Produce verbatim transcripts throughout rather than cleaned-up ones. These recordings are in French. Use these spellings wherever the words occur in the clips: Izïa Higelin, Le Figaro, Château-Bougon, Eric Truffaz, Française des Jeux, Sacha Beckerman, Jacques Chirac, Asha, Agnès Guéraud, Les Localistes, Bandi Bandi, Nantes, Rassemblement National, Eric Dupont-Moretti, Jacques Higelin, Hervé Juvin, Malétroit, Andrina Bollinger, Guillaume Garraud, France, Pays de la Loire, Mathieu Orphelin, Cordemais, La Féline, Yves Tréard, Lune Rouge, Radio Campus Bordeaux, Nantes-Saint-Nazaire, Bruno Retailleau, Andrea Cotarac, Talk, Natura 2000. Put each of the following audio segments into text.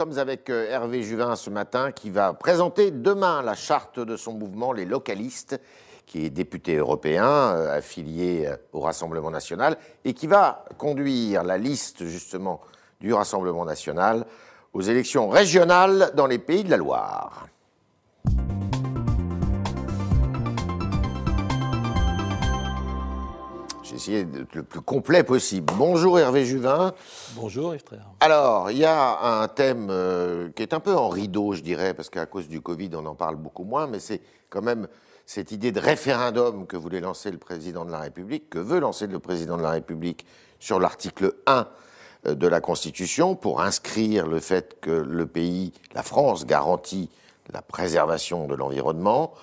Nous sommes avec Hervé Juvin ce matin qui va présenter demain la charte de son mouvement, Les Localistes, qui est député européen, affilié au Rassemblement National et qui va conduire la liste justement du Rassemblement National aux élections régionales dans les Pays de la Loire. J'ai essayé d'être le plus complet possible. Bonjour Hervé Juvin. Bonjour Yves Tréard. Alors, il y a un thème euh, qui est un peu en rideau, je dirais, parce qu'à cause du Covid, on en parle beaucoup moins, mais c'est quand même cette idée de référendum que voulait lancer le président de la République, que veut lancer le président de la République sur l'article un de la Constitution pour inscrire le fait que le pays, la France, garantit la préservation de l'environnement.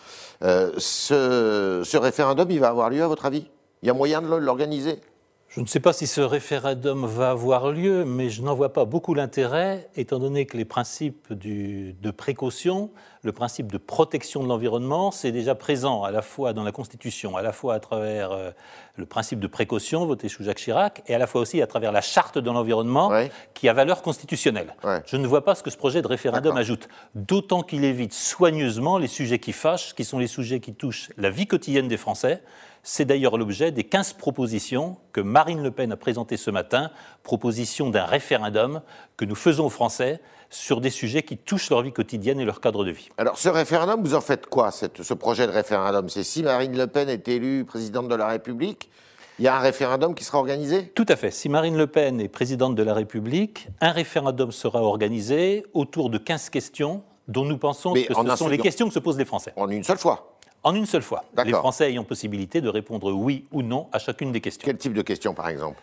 Euh, ce, ce référendum, il va avoir lieu, à votre avis ? Il y a moyen de l'organiser? Je ne sais pas si ce référendum va avoir lieu, mais je n'en vois pas beaucoup l'intérêt, étant donné que les principes du, de précaution, le principe de protection de l'environnement, c'est déjà présent à la fois dans la Constitution, à la fois à travers euh, le principe de précaution voté sous Jacques Chirac, et à la fois aussi à travers la charte de l'environnement, ouais, qui a valeur constitutionnelle. Ouais. Je ne vois pas ce que ce projet de référendum ajoute, d'autant qu'il évite soigneusement les sujets qui fâchent, qui sont les sujets qui touchent la vie quotidienne des Français. C'est d'ailleurs l'objet des quinze propositions que Marine Le Pen a présentées ce matin, propositions d'un référendum que nous faisons aux Français sur des sujets qui touchent leur vie quotidienne et leur cadre de vie. Alors ce référendum, vous en faites quoi, cette, ce projet de référendum? C'est si Marine Le Pen est élue présidente de la République, il y a un référendum qui sera organisé? Tout à fait. Si Marine Le Pen est présidente de la République, un référendum sera organisé autour de quinze questions dont nous pensons Mais que ce sont les questions que se posent les Français. En une seule fois? En une seule fois, les Français ayant possibilité de répondre oui ou non à chacune des questions. Quel type de questions, par exemple?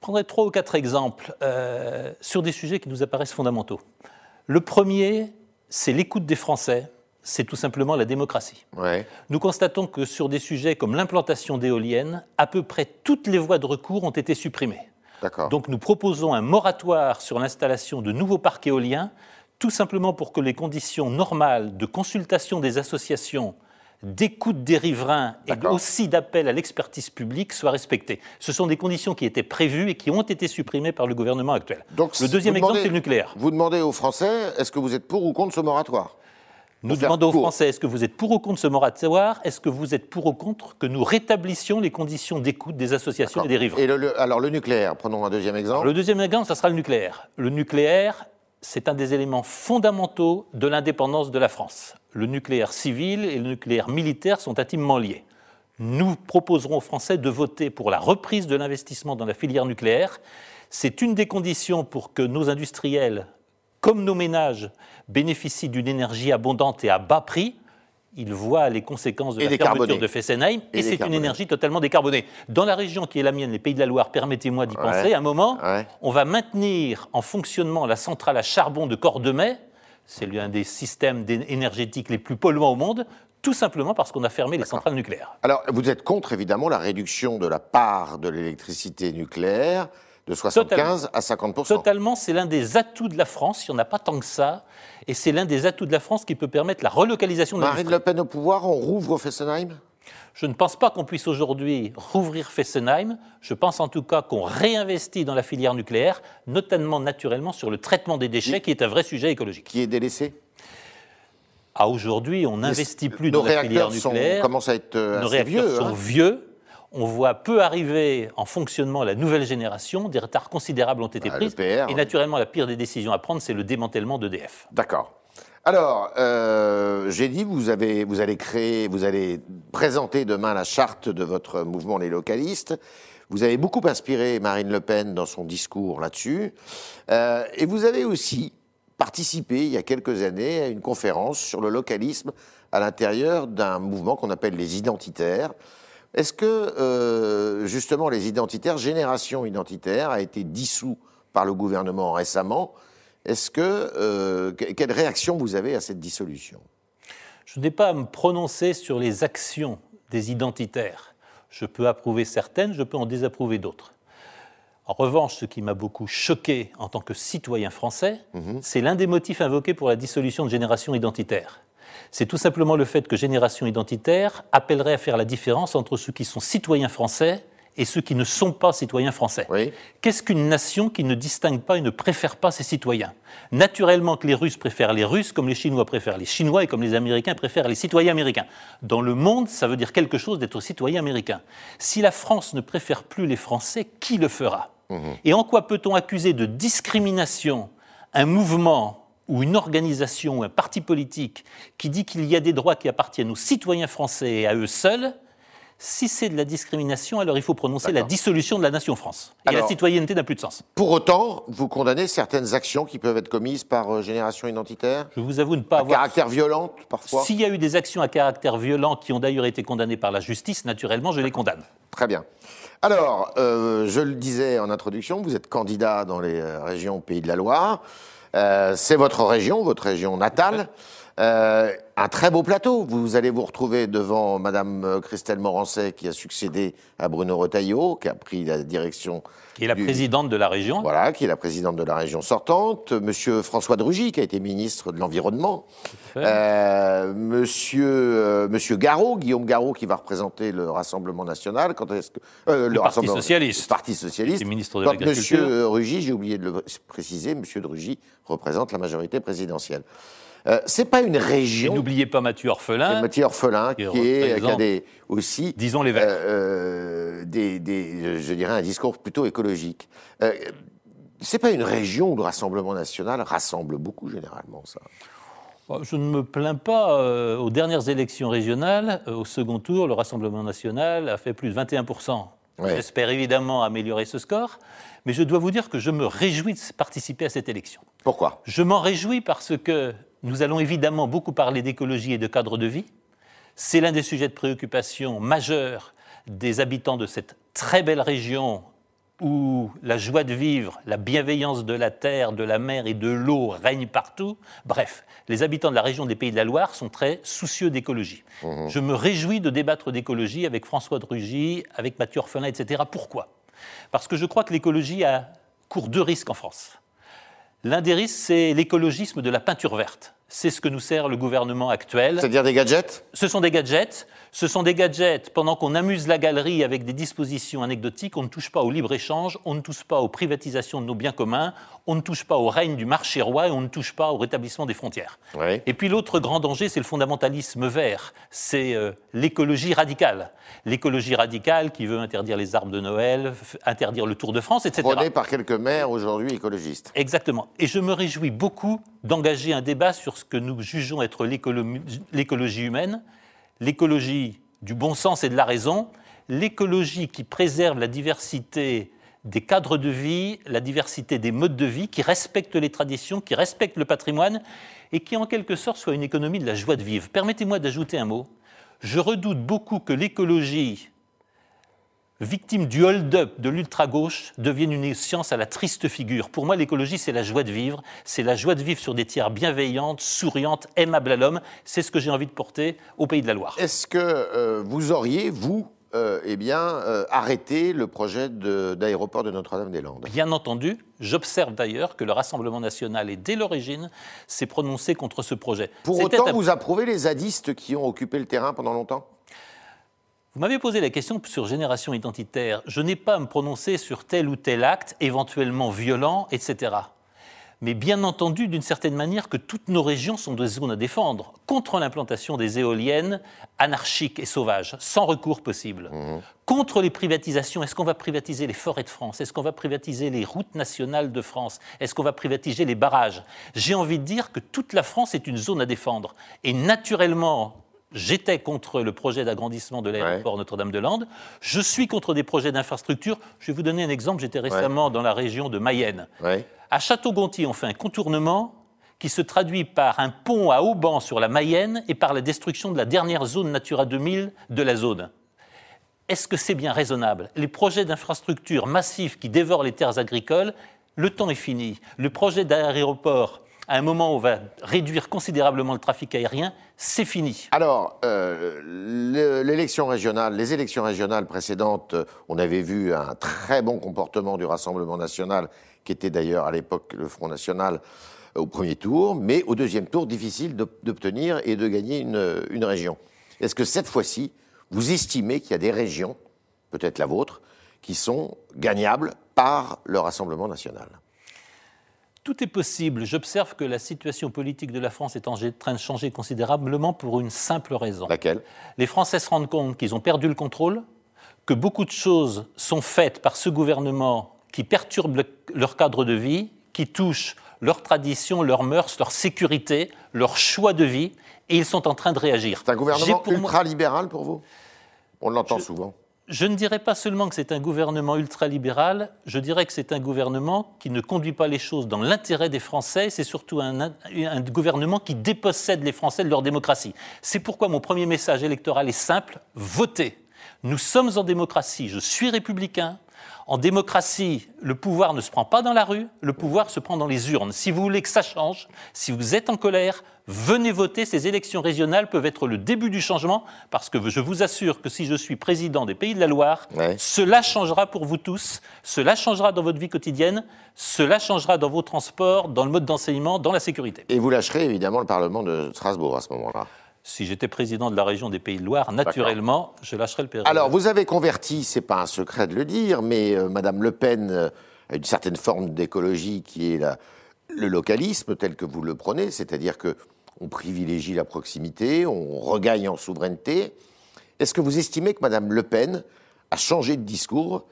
Je prendrai trois ou quatre exemples euh, sur des sujets qui nous apparaissent fondamentaux. Le premier, c'est l'écoute des Français, c'est tout simplement la démocratie. Ouais. Nous constatons que sur des sujets comme l'implantation d'éoliennes, à peu près toutes les voies de recours ont été supprimées. Donc nous proposons un moratoire sur l'installation de nouveaux parcs éoliens, tout simplement pour que les conditions normales de consultation des associations, d'écoute des riverains et aussi d'appel à l'expertise publique soient respectées. Ce sont des conditions qui étaient prévues et qui ont été supprimées par le gouvernement actuel. Donc, le deuxième exemple, c'est le nucléaire. Vous demandez aux Français, est-ce que vous êtes pour ou contre ce moratoire? Nous demandons aux Français, est-ce que vous êtes pour ou contre ce moratoire? Est-ce que vous êtes pour ou contre que nous rétablissions les conditions d'écoute des associations et des riverains? Et le, le, alors le nucléaire, prenons un deuxième exemple. Alors, le deuxième exemple, ça sera le nucléaire. Le nucléaire, c'est un des éléments fondamentaux de l'indépendance de la France. Le nucléaire civil et le nucléaire militaire sont intimement liés. Nous proposerons aux Français de voter pour la reprise de l'investissement dans la filière nucléaire. C'est une des conditions pour que nos industriels, comme nos ménages, bénéficient d'une énergie abondante et à bas prix. Ils voient les conséquences de et la fermeture de Fessenheim et, et c'est une énergie totalement décarbonée. Dans la région qui est la mienne, les Pays de la Loire, permettez-moi d'y ouais. penser, un moment, ouais. on va maintenir en fonctionnement la centrale à charbon de Cordemais. C'est l'un des systèmes énergétiques les plus polluants au monde, tout simplement parce qu'on a fermé les centrales nucléaires. Alors, vous êtes contre, évidemment, la réduction de la part de l'électricité nucléaire de soixante-quinze à cinquante pour cent. Totalement, c'est l'un des atouts de la France, il n'y en a pas tant que ça, et c'est l'un des atouts de la France qui peut permettre la relocalisation de l'industrie. Marine Le Pen au pouvoir, on rouvre Fessenheim ? Je ne pense pas qu'on puisse aujourd'hui rouvrir Fessenheim. Je pense en tout cas qu'on réinvestit dans la filière nucléaire, notamment naturellement sur le traitement des déchets, qui est un vrai sujet écologique. Qui est délaissé ? À aujourd'hui, on n'investit plus dans la filière nucléaire. Nos réacteurs commencent à être assez Nos réacteurs vieux, sont hein. vieux. On voit peu arriver en fonctionnement la nouvelle génération. Des retards considérables ont été bah, pris. P R, et naturellement, oui. la pire des décisions à prendre, c'est le démantèlement d'E D F. D'accord. Alors, euh, j'ai dit, vous, avez, vous allez créer, vous allez présenter demain la charte de votre mouvement Les Localistes. Vous avez beaucoup inspiré Marine Le Pen dans son discours là-dessus. Euh, et vous avez aussi participé, il y a quelques années, à une conférence sur le localisme à l'intérieur d'un mouvement qu'on appelle les identitaires. Est-ce que, euh, justement, les identitaires, Génération Identitaire, a été dissous par le gouvernement récemment? Est-ce que, euh, quelle réaction vous avez à cette dissolution? Je n'ai pas à me prononcer sur les actions des identitaires. Je peux approuver certaines, je peux en désapprouver d'autres. En revanche, ce qui m'a beaucoup choqué en tant que citoyen français, mmh. c'est l'un des motifs invoqués pour la dissolution de Génération Identitaire. C'est tout simplement le fait que Génération Identitaire appellerait à faire la différence entre ceux qui sont citoyens français et ceux qui ne sont pas citoyens français. Oui. Qu'est-ce qu'une nation qui ne distingue pas et ne préfère pas ses citoyens? Naturellement que les Russes préfèrent les Russes, comme les Chinois préfèrent les Chinois et comme les Américains préfèrent les citoyens américains. Dans le monde, ça veut dire quelque chose d'être citoyen américain. Si la France ne préfère plus les Français, qui le fera? Mmh. Et en quoi peut-on accuser de discrimination un mouvement ou une organisation ou un parti politique qui dit qu'il y a des droits qui appartiennent aux citoyens français et à eux seuls? Si c'est de la discrimination, alors il faut prononcer la dissolution de la nation France. Et alors, la citoyenneté n'a plus de sens. Pour autant, vous condamnez certaines actions qui peuvent être commises par euh, génération identitaire? Je vous avoue ne pas à avoir... À caractère violent, parfois? S'il y a eu des actions à caractère violent qui ont d'ailleurs été condamnées par la justice, naturellement, je les condamne. Très bien. Alors, euh, je le disais en introduction, vous êtes candidat dans les régions Pays de la Loire. Euh, c'est votre région, votre région natale. Euh, un très beau plateau. Vous allez vous retrouver devant Madame Christelle Morancet, qui a succédé à Bruno Retailleau, qui a pris la direction... Qui est la du... présidente de la région. Voilà, qui est la présidente de la région sortante. Monsieur François de Rugy, qui a été ministre de l'Environnement. Euh, monsieur, euh, monsieur Garraud, Guillaume Garraud, qui va représenter le Rassemblement National. Quand est-ce que... Euh, le, le Parti Socialiste. Le Parti Socialiste. Le ministre de l'Agriculture. Monsieur Rugy, j'ai oublié de le préciser, Monsieur de Rugy représente la majorité présidentielle. Euh, c'est pas une région. Et n'oubliez pas Mathieu Orphelin. Mathieu Orphelin, qui, qui, est, qui a des, aussi, disons les Verts, euh, des, des, je dirais un discours plutôt écologique. Euh, c'est pas une région où le Rassemblement National rassemble beaucoup généralement, ça. Je ne me plains pas. Aux dernières élections régionales, au second tour, le Rassemblement National a fait plus de vingt et un pour cent. Ouais. J'espère évidemment améliorer ce score, mais je dois vous dire que je me réjouis de participer à cette élection. Pourquoi? Je m'en réjouis parce que nous allons évidemment beaucoup parler d'écologie et de cadre de vie. C'est l'un des sujets de préoccupation majeurs des habitants de cette très belle région où la joie de vivre, la bienveillance de la terre, de la mer et de l'eau règne partout. Bref, les habitants de la région des Pays de la Loire sont très soucieux d'écologie. Mmh. Je me réjouis de débattre d'écologie avec François de Rugy, avec Mathieu Orphelin, et cetera. Pourquoi? Parce que je crois que l'écologie a court deux risques en France. L'un des risques, c'est l'écologisme de la peinture verte. C'est ce que nous sert le gouvernement actuel. C'est-à-dire des gadgets? Ce sont des gadgets. Ce sont des gadgets. Pendant qu'on amuse la galerie avec des dispositions anecdotiques, on ne touche pas au libre-échange, on ne touche pas aux privatisations de nos biens communs, on ne touche pas au règne du marché roi et on ne touche pas au rétablissement des frontières. Oui. Et puis l'autre grand danger, c'est le fondamentalisme vert. C'est euh, l'écologie radicale. L'écologie radicale qui veut interdire les arbres de Noël, interdire le Tour de France, et cetera. Prônée par quelques maires aujourd'hui écologistes. Exactement. Et je me réjouis beaucoup d'engager un débat sur ce que nous jugeons être l'écologie humaine, l'écologie du bon sens et de la raison, l'écologie qui préserve la diversité des cadres de vie, la diversité des modes de vie, qui respecte les traditions, qui respecte le patrimoine et qui, en quelque sorte, soit une économie de la joie de vivre. Permettez-moi d'ajouter un mot. Je redoute beaucoup que l'écologie, victime du hold-up de l'ultra-gauche, devienne une science à la triste figure. Pour moi, l'écologie, c'est la joie de vivre. C'est la joie de vivre sur des tiers bienveillantes, souriantes, aimables à l'homme. C'est ce que j'ai envie de porter au Pays de la Loire. Est-ce que euh, vous auriez, vous, euh, eh bien, euh, arrêté le projet d'aéroport de, de Notre-Dame-des-Landes? Bien entendu. J'observe d'ailleurs que le Rassemblement National, et dès l'origine, s'est prononcé contre ce projet. Pour autant, à... vous approuvez les zadistes qui ont occupé le terrain pendant longtemps? Vous m'avez posé la question sur génération identitaire. Je n'ai pas à me prononcer sur tel ou tel acte, éventuellement violent, et cetera. Mais bien entendu, d'une certaine manière, que toutes nos régions sont des zones à défendre contre l'implantation des éoliennes anarchiques et sauvages, sans recours possible. Mmh. Contre les privatisations, est-ce qu'on va privatiser les forêts de France? Est-ce qu'on va privatiser les routes nationales de France? Est-ce qu'on va privatiser les barrages? J'ai envie de dire que toute la France est une zone à défendre. Et naturellement... J'étais contre le projet d'agrandissement de l'aéroport ouais. Notre-Dame-des-Landes. Je suis contre des projets d'infrastructure. Je vais vous donner un exemple. J'étais récemment ouais. dans la région de Mayenne. Ouais. À Château-Gonty, on fait un contournement qui se traduit par un pont à haubans sur la Mayenne et par la destruction de la dernière zone Natura deux mille de la zone. Est-ce que c'est bien raisonnable? Les projets d'infrastructure massifs qui dévorent les terres agricoles, le temps est fini. Le projet d'aéroport... à un moment où on va réduire considérablement le trafic aérien, c'est fini. Alors, euh, l'élection régionale, les élections régionales précédentes, on avait vu un très bon comportement du Rassemblement National, qui était d'ailleurs à l'époque le Front National, au premier tour, mais au deuxième tour, difficile d'obtenir et de gagner une, une région. Est-ce que cette fois-ci, vous estimez qu'il y a des régions, peut-être la vôtre, qui sont gagnables par le Rassemblement national. Tout est possible. J'observe que la situation politique de la France est en train de changer considérablement pour une simple raison. Laquelle ? Les Français se rendent compte qu'ils ont perdu le contrôle, que beaucoup de choses sont faites par ce gouvernement qui perturbe le, leur cadre de vie, qui touche leurs traditions, leurs mœurs, leur sécurité, leur choix de vie, et ils sont en train de réagir. C'est un gouvernement ultralibéral pour vous ? On l'entend souvent. Je ne dirais pas seulement que c'est un gouvernement ultralibéral, je dirais que c'est un gouvernement qui ne conduit pas les choses dans l'intérêt des Français, c'est surtout un, un gouvernement qui dépossède les Français de leur démocratie. C'est pourquoi mon premier message électoral est simple, votez. Nous sommes en démocratie, je suis républicain. En démocratie, le pouvoir ne se prend pas dans la rue, le pouvoir se prend dans les urnes. Si vous voulez que ça change, si vous êtes en colère, venez voter. Ces élections régionales peuvent être le début du changement, parce que je vous assure que si je suis président des Pays de la Loire, ouais. Cela changera pour vous tous, cela changera dans votre vie quotidienne, cela changera dans vos transports, dans le mode d'enseignement, dans la sécurité. Et vous lâcherez évidemment le Parlement de Strasbourg à ce moment-là. Si j'étais président de la région des Pays de Loire, naturellement, je lâcherais le péril. Alors, vous avez converti, c'est pas un secret de le dire, mais euh, Madame Le Pen euh, a une certaine forme d'écologie qui est la, le localisme tel que vous le prenez, c'est-à-dire que on privilégie la proximité, on regagne en souveraineté. Est-ce que vous estimez que Madame Le Pen a changé de discours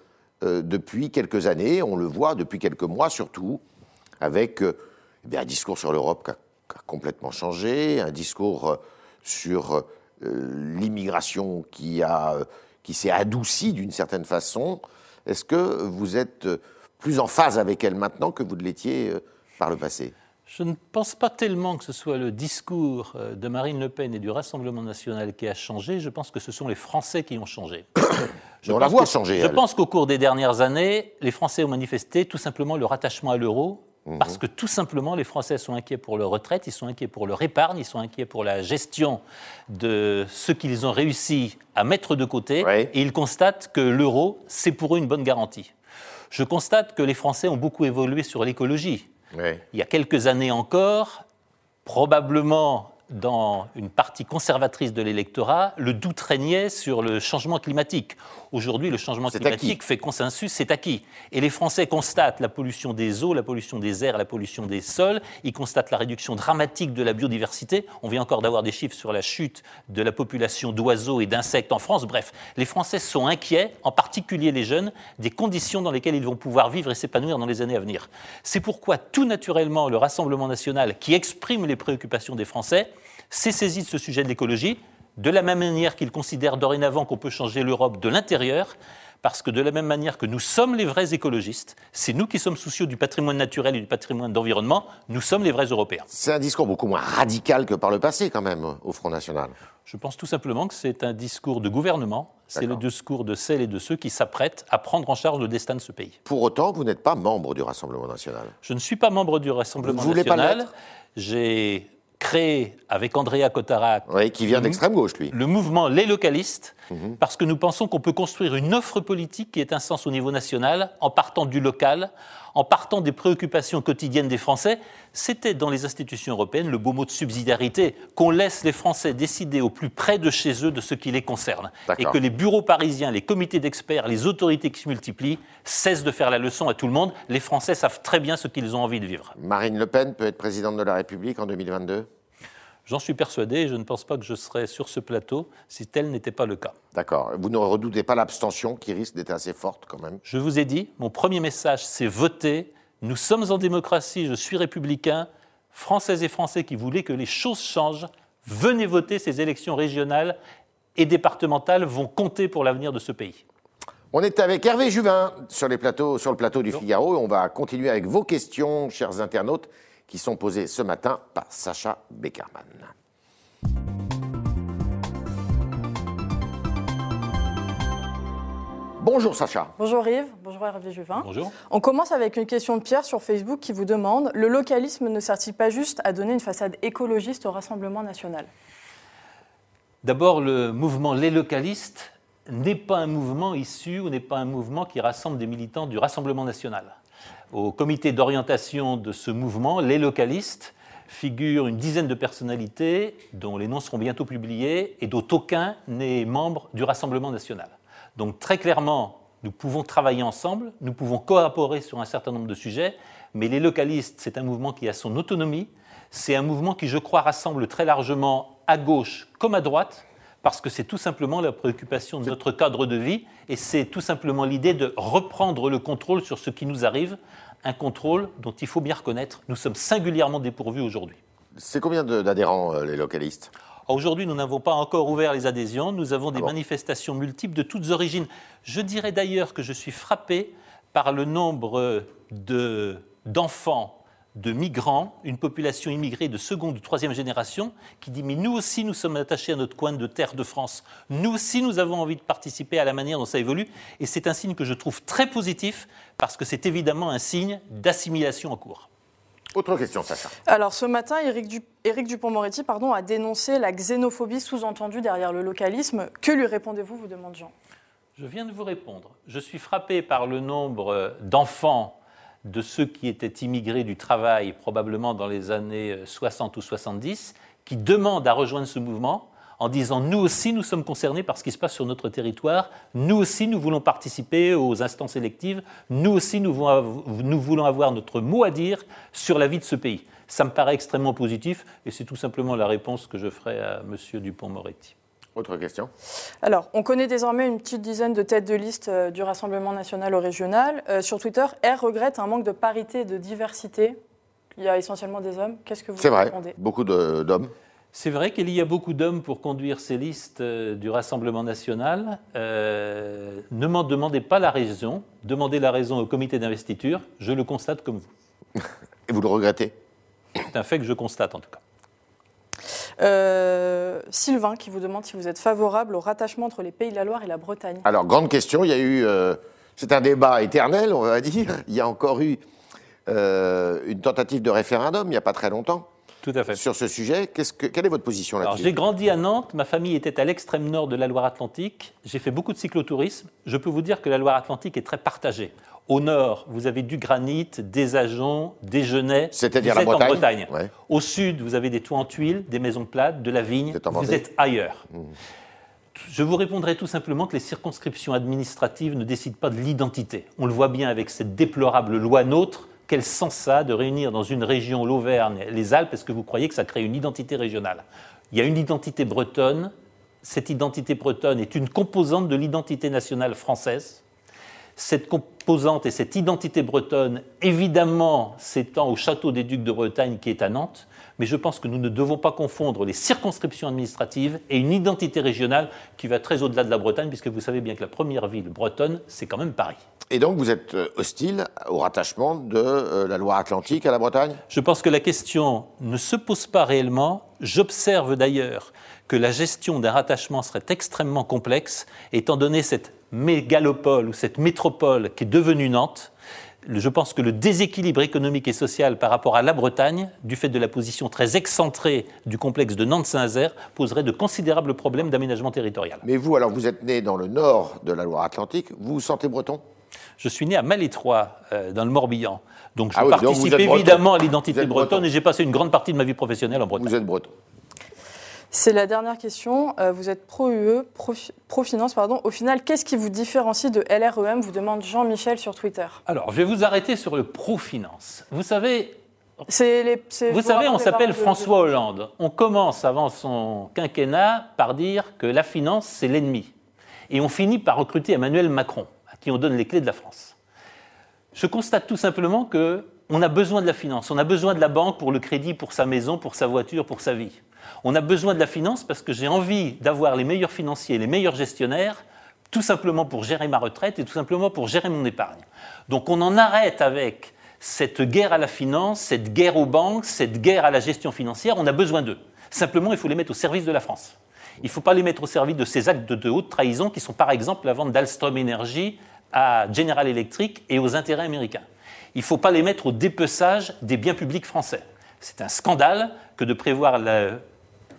euh, depuis quelques années? On le voit depuis quelques mois surtout, avec euh, eh bien, un discours sur l'Europe qui a, qui a complètement changé, un discours... Euh, sur euh, l'immigration qui, euh, qui s'est adoucie d'une certaine façon. Est-ce que vous êtes plus en phase avec elle maintenant que vous ne l'étiez euh, par le passé ? Je ne pense pas tellement que ce soit le discours de Marine Le Pen et du Rassemblement National qui a changé. Je pense que ce sont les Français qui ont changé. Je on la voit changer. Je elle. pense qu'au cours des dernières années, les Français ont manifesté tout simplement leur attachement à l'euro. Parce que tout simplement, les Français sont inquiets pour leur retraite, ils sont inquiets pour leur épargne, ils sont inquiets pour la gestion de ce qu'ils ont réussi à mettre de côté. Oui. Et ils constatent que l'euro, c'est pour eux une bonne garantie. Je constate que les Français ont beaucoup évolué sur l'écologie. Oui. Il y a quelques années encore, probablement dans une partie conservatrice de l'électorat, le doute régnait sur le changement climatique. Aujourd'hui, le changement climatique fait consensus, c'est acquis. Et les Français constatent la pollution des eaux, la pollution des airs, la pollution des sols. Ils constatent la réduction dramatique de la biodiversité. On vient encore d'avoir des chiffres sur la chute de la population d'oiseaux et d'insectes en France. Bref, les Français sont inquiets, en particulier les jeunes, des conditions dans lesquelles ils vont pouvoir vivre et s'épanouir dans les années à venir. C'est pourquoi, tout naturellement, le Rassemblement national, qui exprime les préoccupations des Français, s'est saisi de ce sujet de l'écologie, de la même manière qu'il considère dorénavant qu'on peut changer l'Europe de l'intérieur, parce que de la même manière que nous sommes les vrais écologistes, c'est nous qui sommes soucieux du patrimoine naturel et du patrimoine d'environnement, nous sommes les vrais Européens. C'est un discours beaucoup moins radical que par le passé, quand même, au Front National. Je pense tout simplement que c'est un discours de gouvernement, c'est le discours de celles et de ceux qui s'apprêtent à prendre en charge le destin de ce pays. Pour autant, vous n'êtes pas membre du Rassemblement National. Je ne suis pas membre du Rassemblement National. Vous ne voulez pas l'être ? J'ai... créé avec Andrea Cotarac, oui, qui vient d'extrême gauche, lui. Le mouvement Les Localistes, mmh. parce que nous pensons qu'on peut construire une offre politique qui ait un sens au niveau national, en partant du local, en partant des préoccupations quotidiennes des Français. C'était dans les institutions européennes le beau mot de subsidiarité, qu'on laisse les Français décider au plus près de chez eux de ce qui les concerne. Et que les bureaux parisiens, les comités d'experts, les autorités qui se multiplient cessent de faire la leçon à tout le monde. Les Français savent très bien ce qu'ils ont envie de vivre. Marine Le Pen peut être présidente de la République en deux mille vingt-deux ? J'en suis persuadé et je ne pense pas que je serais sur ce plateau si tel n'était pas le cas. D'accord. Vous ne redoutez pas l'abstention qui risque d'être assez forte quand même? Je vous ai dit, mon premier message, c'est voter. Nous sommes en démocratie, je suis républicain. Françaises et Français qui voulaient que les choses changent, venez voter. Ces élections régionales et départementales vont compter pour l'avenir de ce pays. On est avec Hervé Juvin sur, les plateaux, sur le plateau du Figaro. On va continuer avec vos questions, chers internautes, qui sont posés ce matin par Sacha Beckerman. Bonjour Sacha. Bonjour Yves, bonjour Hervé Juvin. Bonjour. On commence avec une question de Pierre sur Facebook qui vous demande « Le localisme ne sert-il pas juste à donner une façade écologiste au Rassemblement national ?» D'abord, le mouvement Les Localistes n'est pas un mouvement issu ou n'est pas un mouvement qui rassemble des militants du Rassemblement national. Au comité d'orientation de ce mouvement, les localistes, figurent une dizaine de personnalités dont les noms seront bientôt publiés et dont aucun n'est membre du Rassemblement national. Donc très clairement, Nous pouvons travailler ensemble, nous pouvons coopérer sur un certain nombre de sujets, mais les localistes, c'est un mouvement qui a son autonomie, c'est un mouvement qui, je crois, rassemble très largement à gauche comme à droite, parce que c'est tout simplement la préoccupation de notre cadre de vie, et c'est tout simplement l'idée de reprendre le contrôle sur ce qui nous arrive, un contrôle dont il faut bien reconnaître, nous sommes singulièrement dépourvus aujourd'hui. C'est combien d'adhérents, euh, les localistes ? Aujourd'hui, nous n'avons pas encore ouvert les adhésions. Nous avons des ah bon. manifestations multiples de toutes origines. Je dirais d'ailleurs que je suis frappé par le nombre de, d'enfants, de migrants, une population immigrée de seconde ou troisième génération, qui dit « mais nous aussi, nous sommes attachés à notre coin de terre de France. Nous aussi, nous avons envie de participer à la manière dont ça évolue. » Et c'est un signe que je trouve très positif, parce que c'est évidemment un signe d'assimilation en cours. Autre question, Sacha. Alors, ce matin, Eric, du... Eric Dupont-Moretti pardon, a dénoncé la xénophobie sous-entendue derrière le localisme. Que lui répondez-vous, vous demande Jean ? Je viens de vous répondre. Je suis frappé par le nombre d'enfants de ceux qui étaient immigrés du travail, probablement dans les années soixante ou soixante-dix, qui demandent à rejoindre ce mouvement en disant « nous aussi, nous sommes concernés par ce qui se passe sur notre territoire, nous aussi, nous voulons participer aux instances électives, nous aussi, nous voulons avoir notre mot à dire sur la vie de ce pays ». Ça me paraît extrêmement positif et c'est tout simplement la réponse que je ferai à M. Dupont-Moretti. Autre question. Alors, on connaît désormais une petite dizaine de têtes de liste du Rassemblement National au régional. Euh, sur Twitter, R regrette un manque de parité et de diversité. Il y a essentiellement des hommes. Qu'est-ce que vous répondez ? C'est vrai, beaucoup d'hommes. C'est vrai qu'il y a beaucoup d'hommes pour conduire ces listes du Rassemblement national. Euh, ne m'en demandez pas la raison. Demandez la raison au comité d'investiture. Je le constate comme vous. Et vous le regrettez ? C'est un fait que je constate en tout cas. Euh, Sylvain qui vous demande si vous êtes favorable au rattachement entre les Pays de la Loire et la Bretagne. Alors, grande question. Il y a eu... Euh, c'est un débat éternel, on va dire. Il y a encore eu euh, une tentative de référendum il n'y a pas très longtemps. Tout à fait. Sur ce sujet, qu'est-ce que, quelle est votre position là-dessus ? Alors, j'ai grandi à Nantes, ma famille était à l'extrême nord de la Loire-Atlantique, j'ai fait beaucoup de cyclotourisme. Je peux vous dire que la Loire-Atlantique est très partagée. Au nord, vous avez du granit, des ajoncs, des genêts, c'est-à-dire la Bretagne. En Bretagne. Ouais. Au sud, vous avez des toits en tuiles, des maisons plates, de la vigne, vous, vous êtes ailleurs. Mmh. Je vous répondrai tout simplement que les circonscriptions administratives ne décident pas de l'identité. On le voit bien avec cette déplorable loi NOTRe. Quel sens ça a de réunir dans une région l'Auvergne, les Alpes, est-ce que vous croyez que ça crée une identité régionale ? Il y a une identité bretonne, cette identité bretonne est une composante de l'identité nationale française. Cette composante et cette identité bretonne, évidemment, s'étend au château des Ducs de Bretagne qui est à Nantes, mais je pense que nous ne devons pas confondre les circonscriptions administratives et une identité régionale qui va très au-delà de la Bretagne, puisque vous savez bien que la première ville bretonne, c'est quand même Paris. Et donc, vous êtes hostile au rattachement de la Loire-Atlantique à la Bretagne ? Je pense que la question ne se pose pas réellement. J'observe d'ailleurs que la gestion d'un rattachement serait extrêmement complexe, étant donné cette mégalopole ou cette métropole qui est devenue Nantes. Je pense que le déséquilibre économique et social par rapport à la Bretagne, du fait de la position très excentrée du complexe de Nantes-Saint-Nazaire, poserait de considérables problèmes d'aménagement territorial. Mais vous, alors, vous êtes né dans le nord de la Loire-Atlantique, vous vous sentez breton ? Je suis né à Malétroit, euh, dans le Morbihan. Donc je ah oui, participe donc évidemment à l'identité bretonne breton. Et j'ai passé une grande partie de ma vie professionnelle en Bretagne. Vous êtes breton. C'est la dernière question. Euh, vous êtes pro-U E, pro-finance, pardon. Au final, qu'est-ce qui vous différencie de L R E M ? Vous demande Jean-Michel sur Twitter. Alors, je vais vous arrêter sur le pro-finance. Vous savez, les, vous savez on s'appelle François de... Hollande. On commence avant son quinquennat par dire que la finance, c'est l'ennemi. Et on finit par recruter Emmanuel Macron, qui on donne les clés de la France. Je constate tout simplement qu'on a besoin de la finance, on a besoin de la banque pour le crédit, pour sa maison, pour sa voiture, pour sa vie. On a besoin de la finance parce que j'ai envie d'avoir les meilleurs financiers, les meilleurs gestionnaires, tout simplement pour gérer ma retraite et tout simplement pour gérer mon épargne. Donc on en arrête avec cette guerre à la finance, cette guerre aux banques, cette guerre à la gestion financière, on a besoin d'eux. Simplement, il faut les mettre au service de la France. Il ne faut pas les mettre au service de ces actes de haute trahison qui sont par exemple la vente d'Alstom Energy à General Electric et aux intérêts américains. Il ne faut pas les mettre au dépeçage des biens publics français. C'est un scandale que de prévoir la,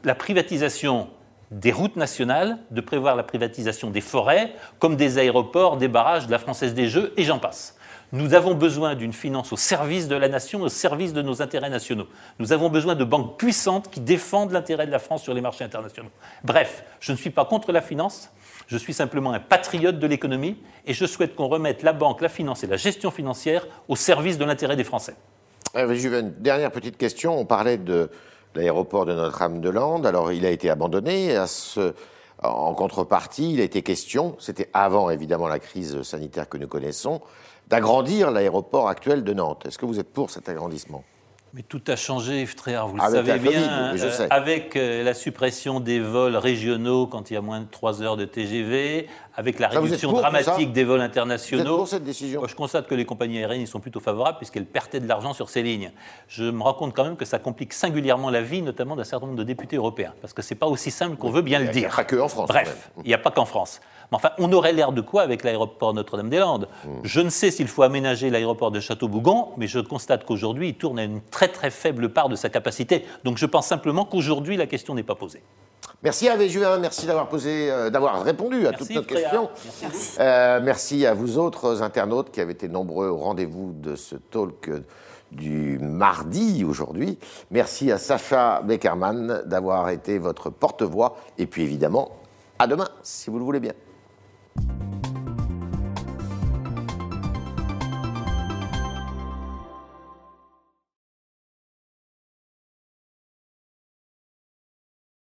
la privatisation des routes nationales, de prévoir la privatisation des forêts, comme des aéroports, des barrages, de la Française des Jeux, et j'en passe. Nous avons besoin d'une finance au service de la nation, au service de nos intérêts nationaux. Nous avons besoin de banques puissantes qui défendent l'intérêt de la France sur les marchés internationaux. Bref, je ne suis pas contre la finance, je suis simplement un patriote de l'économie et je souhaite qu'on remette la banque, la finance et la gestion financière au service de l'intérêt des Français. Hervé Juvin, dernière petite question. On parlait de l'aéroport de Notre-Dame-des-Landes. Alors, il a été abandonné. À ce... En contrepartie, il a été question, c'était avant évidemment la crise sanitaire que nous connaissons, d'agrandir l'aéroport actuel de Nantes. Est-ce que vous êtes pour cet agrandissement ? Mais tout a changé, Yves Tréard, vous le avec savez bien. COVID, je sais. Avec la suppression des vols régionaux quand il y a moins de trois heures de T G V, avec la réduction là, dramatique des vols internationaux. Vous êtes pour cette décision ? Moi, je constate que les compagnies aériennes y sont plutôt favorables puisqu'elles perdaient de l'argent sur ces lignes. Je me rends compte quand même que ça complique singulièrement la vie, notamment d'un certain nombre de députés européens, parce que c'est pas aussi simple qu'on oui, veut bien le dire. Il n'y a pas que en France. Bref, il n'y a pas qu'en France. Mais enfin, on aurait l'air de quoi avec l'aéroport Notre-Dame-des-Landes ? mmh. Je ne sais s'il faut aménager l'aéroport de Château-Bougon, mais je constate qu'aujourd'hui, il tourne à une très Très, très faible part de sa capacité. Donc je pense simplement qu'aujourd'hui, la question n'est pas posée. Merci Hervé Juvin, merci d'avoir posé, euh, d'avoir répondu à toutes nos questions. Merci. Euh, merci à vous autres internautes qui avez été nombreux au rendez-vous de ce talk du mardi aujourd'hui. Merci à Sacha Beckerman d'avoir été votre porte-voix. Et puis évidemment, à demain, si vous le voulez bien.